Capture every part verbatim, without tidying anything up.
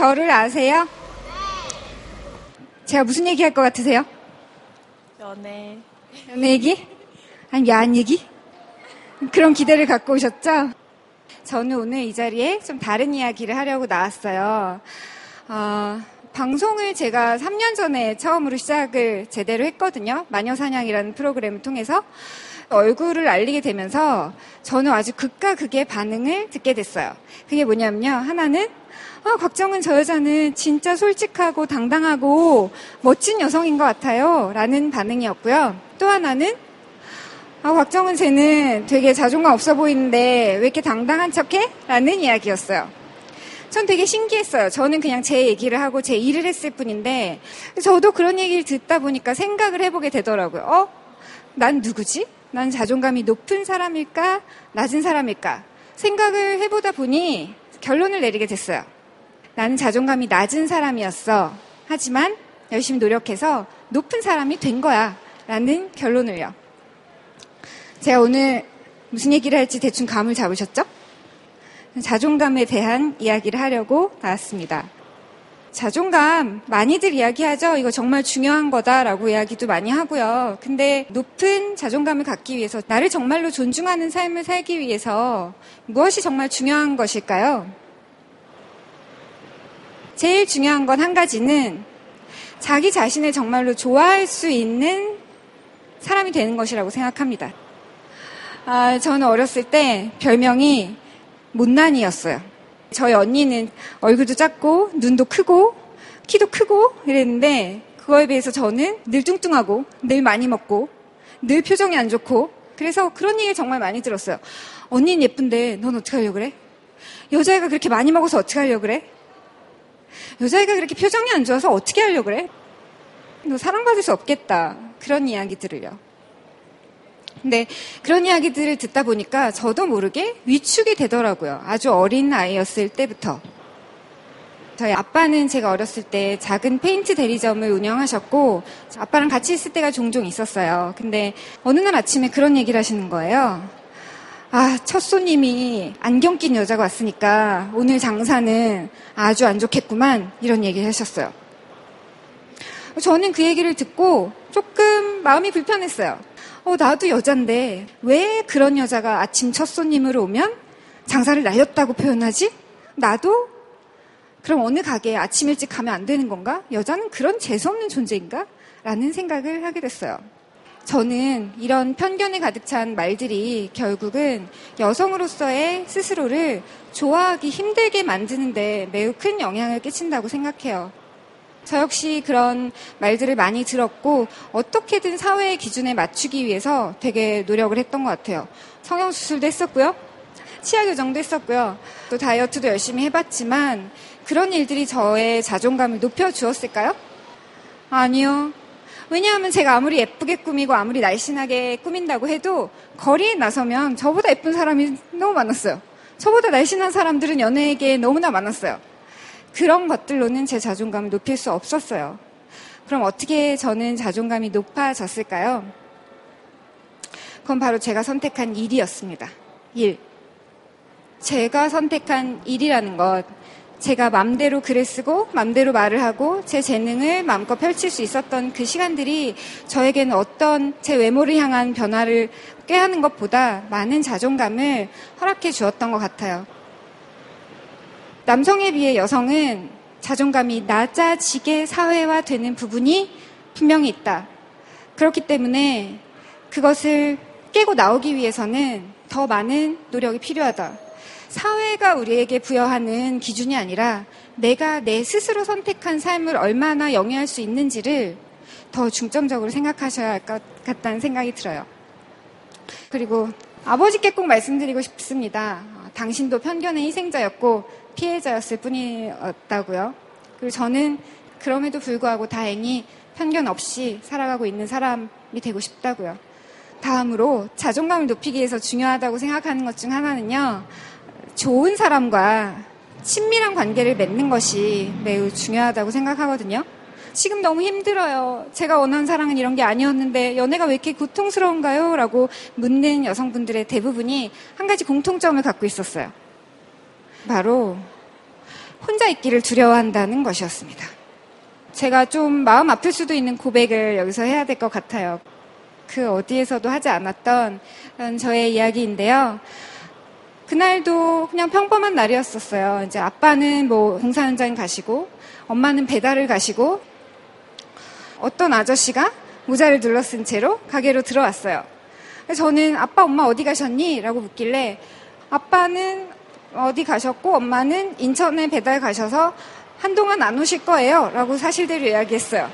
저를 아세요? 제가 무슨 얘기 할 것 같으세요? 연애. 연애 얘기? 아니면 야한 얘기? 그런 기대를 갖고 오셨죠? 저는 오늘 이 자리에 좀 다른 이야기를 하려고 나왔어요. 어, 방송을 제가 삼 년 전에 처음으로 시작을 제대로 했거든요. 마녀사냥이라는 프로그램을 통해서 얼굴을 알리게 되면서 저는 아주 극과 극의 반응을 듣게 됐어요. 그게 뭐냐면요. 하나는 아, 곽정은 저 여자는 진짜 솔직하고 당당하고 멋진 여성인 것 같아요. 라는 반응이었고요. 또 하나는 아, 곽정은 쟤는 되게 자존감 없어 보이는데 왜 이렇게 당당한 척해? 라는 이야기였어요. 전 되게 신기했어요. 저는 그냥 제 얘기를 하고 제 일을 했을 뿐인데 저도 그런 얘기를 듣다 보니까 생각을 해보게 되더라고요. 어? 난 누구지? 난 자존감이 높은 사람일까? 낮은 사람일까? 생각을 해보다 보니 결론을 내리게 됐어요. 나는 자존감이 낮은 사람이었어. 하지만 열심히 노력해서 높은 사람이 된 거야. 라는 결론을요. 제가 오늘 무슨 얘기를 할지 대충 감을 잡으셨죠? 자존감에 대한 이야기를 하려고 나왔습니다. 자존감 많이들 이야기하죠? 이거 정말 중요한 거다라고 이야기도 많이 하고요. 근데 높은 자존감을 갖기 위해서 나를 정말로 존중하는 삶을 살기 위해서 무엇이 정말 중요한 것일까요? 제일 중요한 건 한 가지는 자기 자신을 정말로 좋아할 수 있는 사람이 되는 것이라고 생각합니다. 아, 저는 어렸을 때 별명이 못난이였어요. 저희 언니는 얼굴도 작고 눈도 크고 키도 크고 이랬는데 그거에 비해서 저는 늘 뚱뚱하고 늘 많이 먹고 늘 표정이 안 좋고 그래서 그런 얘기를 정말 많이 들었어요. 언니는 예쁜데 넌 어떻게 하려고 그래? 여자애가 그렇게 많이 먹어서 어떻게 하려고 그래? 여자애가 그렇게 표정이 안 좋아서 어떻게 하려고 그래? 너 사랑받을 수 없겠다. 그런 이야기들을요. 근데 그런 이야기들을 듣다 보니까 저도 모르게 위축이 되더라고요. 아주 어린 아이였을 때부터. 저희 아빠는 제가 어렸을 때 작은 페인트 대리점을 운영하셨고 아빠랑 같이 있을 때가 종종 있었어요. 근데 어느 날 아침에 그런 얘기를 하시는 거예요. 아, 첫 손님이 안경 낀 여자가 왔으니까 오늘 장사는 아주 안 좋겠구만. 이런 얘기를 하셨어요. 저는 그 얘기를 듣고 조금 마음이 불편했어요. 어, 나도 여잔데 왜 그런 여자가 아침 첫 손님으로 오면 장사를 날렸다고 표현하지? 나도? 그럼 어느 가게에 아침 일찍 가면 안 되는 건가? 여자는 그런 재수없는 존재인가? 라는 생각을 하게 됐어요. 저는 이런 편견에 가득 찬 말들이 결국은 여성으로서의 스스로를 좋아하기 힘들게 만드는 데 매우 큰 영향을 끼친다고 생각해요. 저 역시 그런 말들을 많이 들었고 어떻게든 사회의 기준에 맞추기 위해서 되게 노력을 했던 것 같아요. 성형수술도 했었고요. 치아 교정도 했었고요. 또 다이어트도 열심히 해봤지만 그런 일들이 저의 자존감을 높여주었을까요? 아니요. 왜냐하면 제가 아무리 예쁘게 꾸미고 아무리 날씬하게 꾸민다고 해도 거리에 나서면 저보다 예쁜 사람이 너무 많았어요. 저보다 날씬한 사람들은 연예계에 너무나 많았어요. 그런 것들로는 제 자존감을 높일 수 없었어요. 그럼 어떻게 저는 자존감이 높아졌을까요? 그건 바로 제가 선택한 일이었습니다. 일. 제가 선택한 일이라는 것. 제가 맘대로 글을 쓰고 맘대로 말을 하고 제 재능을 마음껏 펼칠 수 있었던 그 시간들이 저에게는 어떤 제 외모를 향한 변화를 꾀하는 것보다 많은 자존감을 허락해 주었던 것 같아요. 남성에 비해 여성은 자존감이 낮아지게 사회화되는 부분이 분명히 있다. 그렇기 때문에 그것을 깨고 나오기 위해서는 더 많은 노력이 필요하다. 사회가 우리에게 부여하는 기준이 아니라 내가 내 스스로 선택한 삶을 얼마나 영위할 수 있는지를 더 중점적으로 생각하셔야 할 것 같다는 생각이 들어요. 그리고 아버지께 꼭 말씀드리고 싶습니다. 당신도 편견의 희생자였고 피해자였을 뿐이었다고요. 그리고 저는 그럼에도 불구하고 다행히 편견 없이 살아가고 있는 사람이 되고 싶다고요. 다음으로 자존감을 높이기 위해서 중요하다고 생각하는 것 중 하나는요. 좋은 사람과 친밀한 관계를 맺는 것이 매우 중요하다고 생각하거든요. 지금 너무 힘들어요. 제가 원하는 사랑은 이런 게 아니었는데 연애가 왜 이렇게 고통스러운가요? 라고 묻는 여성분들의 대부분이 한 가지 공통점을 갖고 있었어요. 바로 혼자 있기를 두려워한다는 것이었습니다. 제가 좀 마음 아플 수도 있는 고백을 여기서 해야 될 것 같아요. 그 어디에서도 하지 않았던 저의 이야기인데요. 그날도 그냥 평범한 날이었었어요. 이제 아빠는 뭐 공사 현장 가시고 엄마는 배달을 가시고 어떤 아저씨가 모자를 둘러쓴 채로 가게로 들어왔어요. 저는 아빠, 엄마 어디 가셨니? 라고 묻길래 아빠는 어디 가셨고 엄마는 인천에 배달 가셔서 한동안 안 오실 거예요. 라고 사실대로 이야기했어요.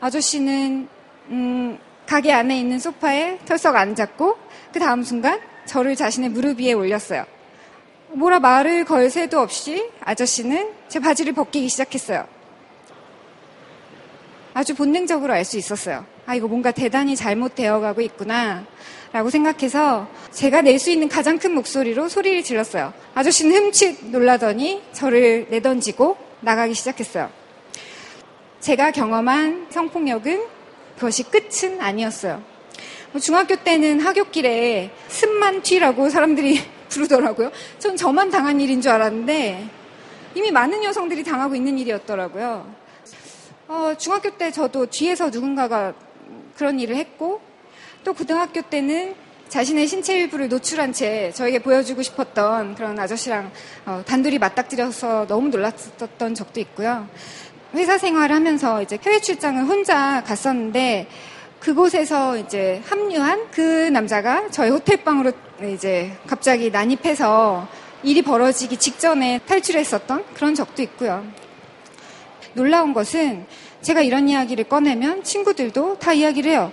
아저씨는 음, 가게 안에 있는 소파에 털썩 앉았고 그 다음 순간 저를 자신의 무릎 위에 올렸어요. 뭐라 말을 걸 새도 없이 아저씨는 제 바지를 벗기기 시작했어요. 아주 본능적으로 알 수 있었어요. 아, 이거 뭔가 대단히 잘못되어가고 있구나 라고 생각해서 제가 낼 수 있는 가장 큰 목소리로 소리를 질렀어요. 아저씨는 흠칫 놀라더니 저를 내던지고 나가기 시작했어요. 제가 경험한 성폭력은 그것이 끝은 아니었어요. 중학교 때는 하굣길에 슴만 튀라고 사람들이 부르더라고요. 전 저만 당한 일인 줄 알았는데 이미 많은 여성들이 당하고 있는 일이었더라고요. 어, 중학교 때 저도 뒤에서 누군가가 그런 일을 했고 또 고등학교 때는 자신의 신체 일부를 노출한 채 저에게 보여주고 싶었던 그런 아저씨랑 어, 단둘이 맞닥뜨려서 너무 놀랐었던 적도 있고요. 회사 생활을 하면서 이제 해외 출장을 혼자 갔었는데 그곳에서 이제 합류한 그 남자가 저희 호텔방으로 이제 갑자기 난입해서 일이 벌어지기 직전에 탈출했었던 그런 적도 있고요. 놀라운 것은 제가 이런 이야기를 꺼내면 친구들도 다 이야기를 해요.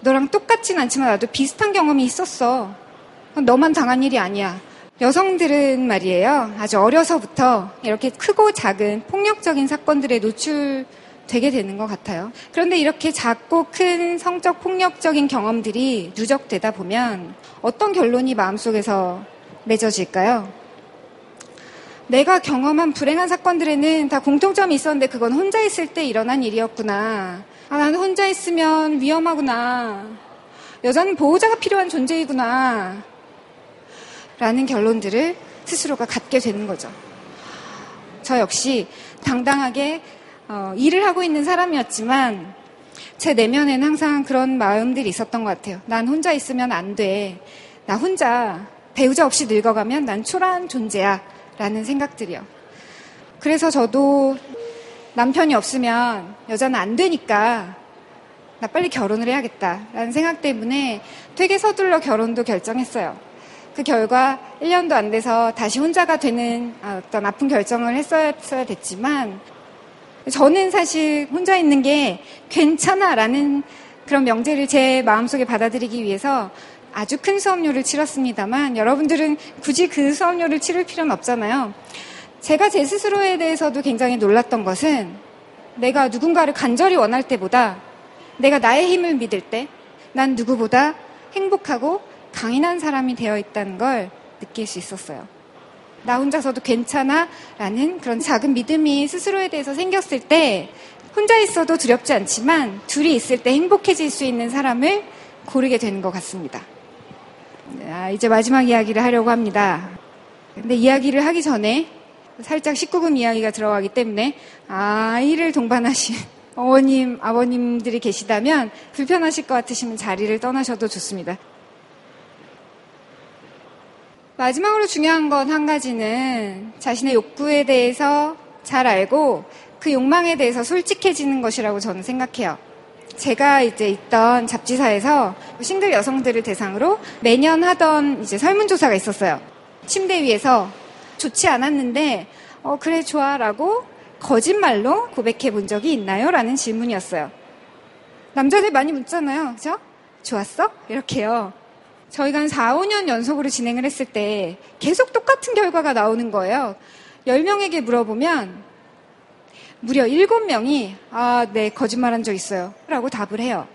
너랑 똑같진 않지만 나도 비슷한 경험이 있었어. 너만 당한 일이 아니야. 여성들은 말이에요. 아주 어려서부터 이렇게 크고 작은 폭력적인 사건들에 노출 되게 되는 것 같아요. 그런데 이렇게 작고 큰 성적 폭력적인 경험들이 누적되다 보면 어떤 결론이 마음속에서 맺어질까요? 내가 경험한 불행한 사건들에는 다 공통점이 있었는데 그건 혼자 있을 때 일어난 일이었구나. 아, 나는 혼자 있으면 위험하구나. 여자는 보호자가 필요한 존재이구나. 라는 결론들을 스스로가 갖게 되는 거죠. 저 역시 당당하게 어, 일을 하고 있는 사람이었지만 제 내면에는 항상 그런 마음들이 있었던 것 같아요. 난 혼자 있으면 안 돼. 나 혼자 배우자 없이 늙어가면 난 초라한 존재야 라는 생각들이요. 그래서 저도 남편이 없으면 여자는 안 되니까 나 빨리 결혼을 해야겠다 라는 생각 때문에 되게 서둘러 결혼도 결정했어요. 그 결과 일 년도 안 돼서 다시 혼자가 되는 어떤 아픈 결정을 했어야 됐지만 저는 사실 혼자 있는 게 괜찮아라는 그런 명제를 제 마음속에 받아들이기 위해서 아주 큰 수업료를 치렀습니다만 여러분들은 굳이 그 수업료를 치를 필요는 없잖아요. 제가 제 스스로에 대해서도 굉장히 놀랐던 것은 내가 누군가를 간절히 원할 때보다 내가 나의 힘을 믿을 때 난 누구보다 행복하고 강인한 사람이 되어 있다는 걸 느낄 수 있었어요. 나 혼자서도 괜찮아 라는 그런 작은 믿음이 스스로에 대해서 생겼을 때 혼자 있어도 두렵지 않지만 둘이 있을 때 행복해질 수 있는 사람을 고르게 되는 것 같습니다. 아, 이제 마지막 이야기를 하려고 합니다. 근데 이야기를 하기 전에 살짝 십구 금 이야기가 들어가기 때문에 아이를 동반하신 어머님, 아버님들이 계시다면 불편하실 것 같으시면 자리를 떠나셔도 좋습니다. 마지막으로 중요한 건 한 가지는 자신의 욕구에 대해서 잘 알고 그 욕망에 대해서 솔직해지는 것이라고 저는 생각해요. 제가 이제 있던 잡지사에서 싱글 여성들을 대상으로 매년 하던 이제 설문조사가 있었어요. 침대 위에서 좋지 않았는데 어 그래 좋아 라고 거짓말로 고백해 본 적이 있나요? 라는 질문이었어요. 남자들 많이 묻잖아요. 그죠? 좋았어? 이렇게요. 저희가 한 사, 오 년 연속으로 진행을 했을 때 계속 똑같은 결과가 나오는 거예요. 열 명에게 물어보면 무려 일곱 명이 아, 네, 거짓말한 적 있어요 라고 답을 해요.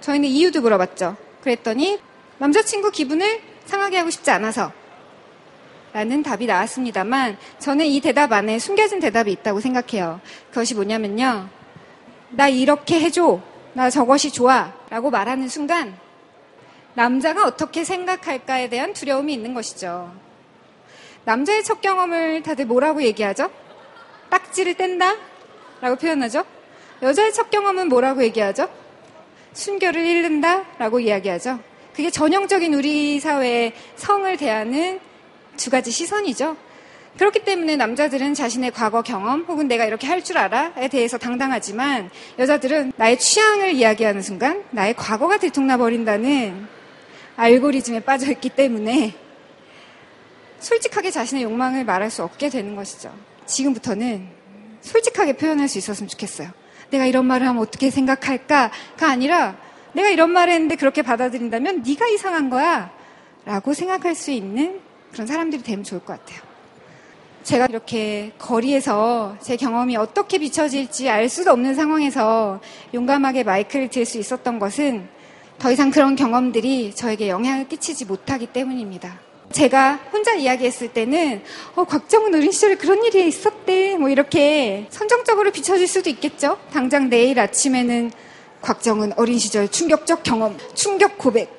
저희는 이유도 물어봤죠. 그랬더니 남자친구 기분을 상하게 하고 싶지 않아서 라는 답이 나왔습니다만 저는 이 대답 안에 숨겨진 대답이 있다고 생각해요. 그것이 뭐냐면요. 나 이렇게 해줘. 나 저것이 좋아 라고 말하는 순간 남자가 어떻게 생각할까에 대한 두려움이 있는 것이죠. 남자의 첫 경험을 다들 뭐라고 얘기하죠? 딱지를 뗀다? 라고 표현하죠. 여자의 첫 경험은 뭐라고 얘기하죠? 순결을 잃는다? 라고 이야기하죠. 그게 전형적인 우리 사회의 성을 대하는 두 가지 시선이죠. 그렇기 때문에 남자들은 자신의 과거 경험 혹은 내가 이렇게 할 줄 알아에 대해서 당당하지만 여자들은 나의 취향을 이야기하는 순간 나의 과거가 들통나버린다는 알고리즘에 빠져있기 때문에 솔직하게 자신의 욕망을 말할 수 없게 되는 것이죠. 지금부터는 솔직하게 표현할 수 있었으면 좋겠어요. 내가 이런 말을 하면 어떻게 생각할까가 아니라 내가 이런 말을 했는데 그렇게 받아들인다면 네가 이상한 거야 라고 생각할 수 있는 그런 사람들이 되면 좋을 것 같아요. 제가 이렇게 거리에서 제 경험이 어떻게 비춰질지 알 수도 없는 상황에서 용감하게 마이크를 들 수 있었던 것은 더 이상 그런 경험들이 저에게 영향을 끼치지 못하기 때문입니다. 제가 혼자 이야기했을 때는 어, 곽정은 어린 시절에 그런 일이 있었대 뭐 이렇게 선정적으로 비춰질 수도 있겠죠. 당장 내일 아침에는 곽정은 어린 시절 충격적 경험, 충격 고백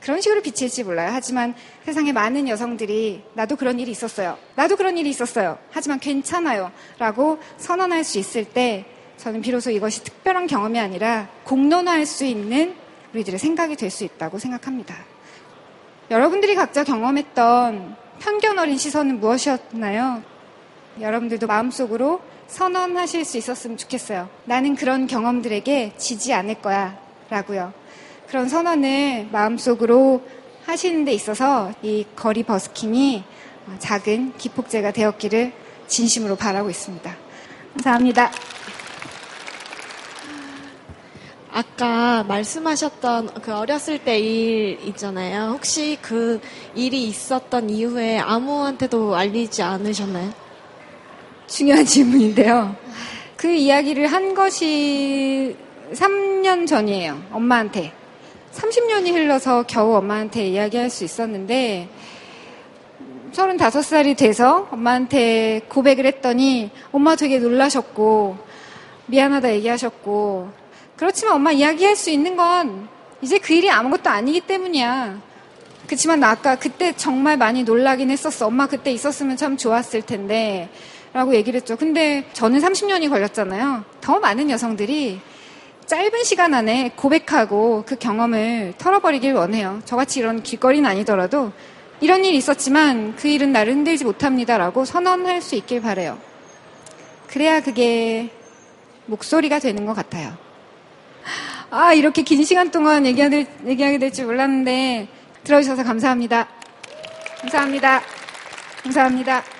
그런 식으로 비칠지 몰라요. 하지만 세상에 많은 여성들이 나도 그런 일이 있었어요. 나도 그런 일이 있었어요. 하지만 괜찮아요 라고 선언할 수 있을 때 저는 비로소 이것이 특별한 경험이 아니라 공론화할 수 있는 우리들의 생각이 될 수 있다고 생각합니다. 여러분들이 각자 경험했던 편견 어린 시선은 무엇이었나요? 여러분들도 마음속으로 선언하실 수 있었으면 좋겠어요. 나는 그런 경험들에게 지지 않을 거야 라고요. 그런 선언을 마음속으로 하시는 데 있어서 이 거리 버스킹이 작은 기폭제가 되었기를 진심으로 바라고 있습니다. 감사합니다. 아까 말씀하셨던 그 어렸을 때 일 있잖아요. 혹시 그 일이 있었던 이후에 아무한테도 알리지 않으셨나요? 중요한 질문인데요. 그 이야기를 한 것이 삼 년 전이에요. 엄마한테. 삼십 년이 흘러서 겨우 엄마한테 이야기할 수 있었는데 서른다섯 살이 돼서 엄마한테 고백을 했더니 엄마 되게 놀라셨고 미안하다 얘기하셨고 그렇지만 엄마 이야기할 수 있는 건 이제 그 일이 아무것도 아니기 때문이야. 그렇지만 나 아까 그때 정말 많이 놀라긴 했었어. 엄마 그때 있었으면 참 좋았을 텐데 라고 얘기를 했죠. 근데 저는 삼십 년이 걸렸잖아요. 더 많은 여성들이 짧은 시간 안에 고백하고 그 경험을 털어버리길 원해요. 저같이 이런 길거리는 아니더라도 이런 일이 있었지만 그 일은 나를 흔들지 못합니다 라고 선언할 수 있길 바라요. 그래야 그게 목소리가 되는 것 같아요. 아, 이렇게 긴 시간 동안 얘기하게, 얘기하게 될 줄 몰랐는데 들어주셔서 감사합니다. 감사합니다. 감사합니다.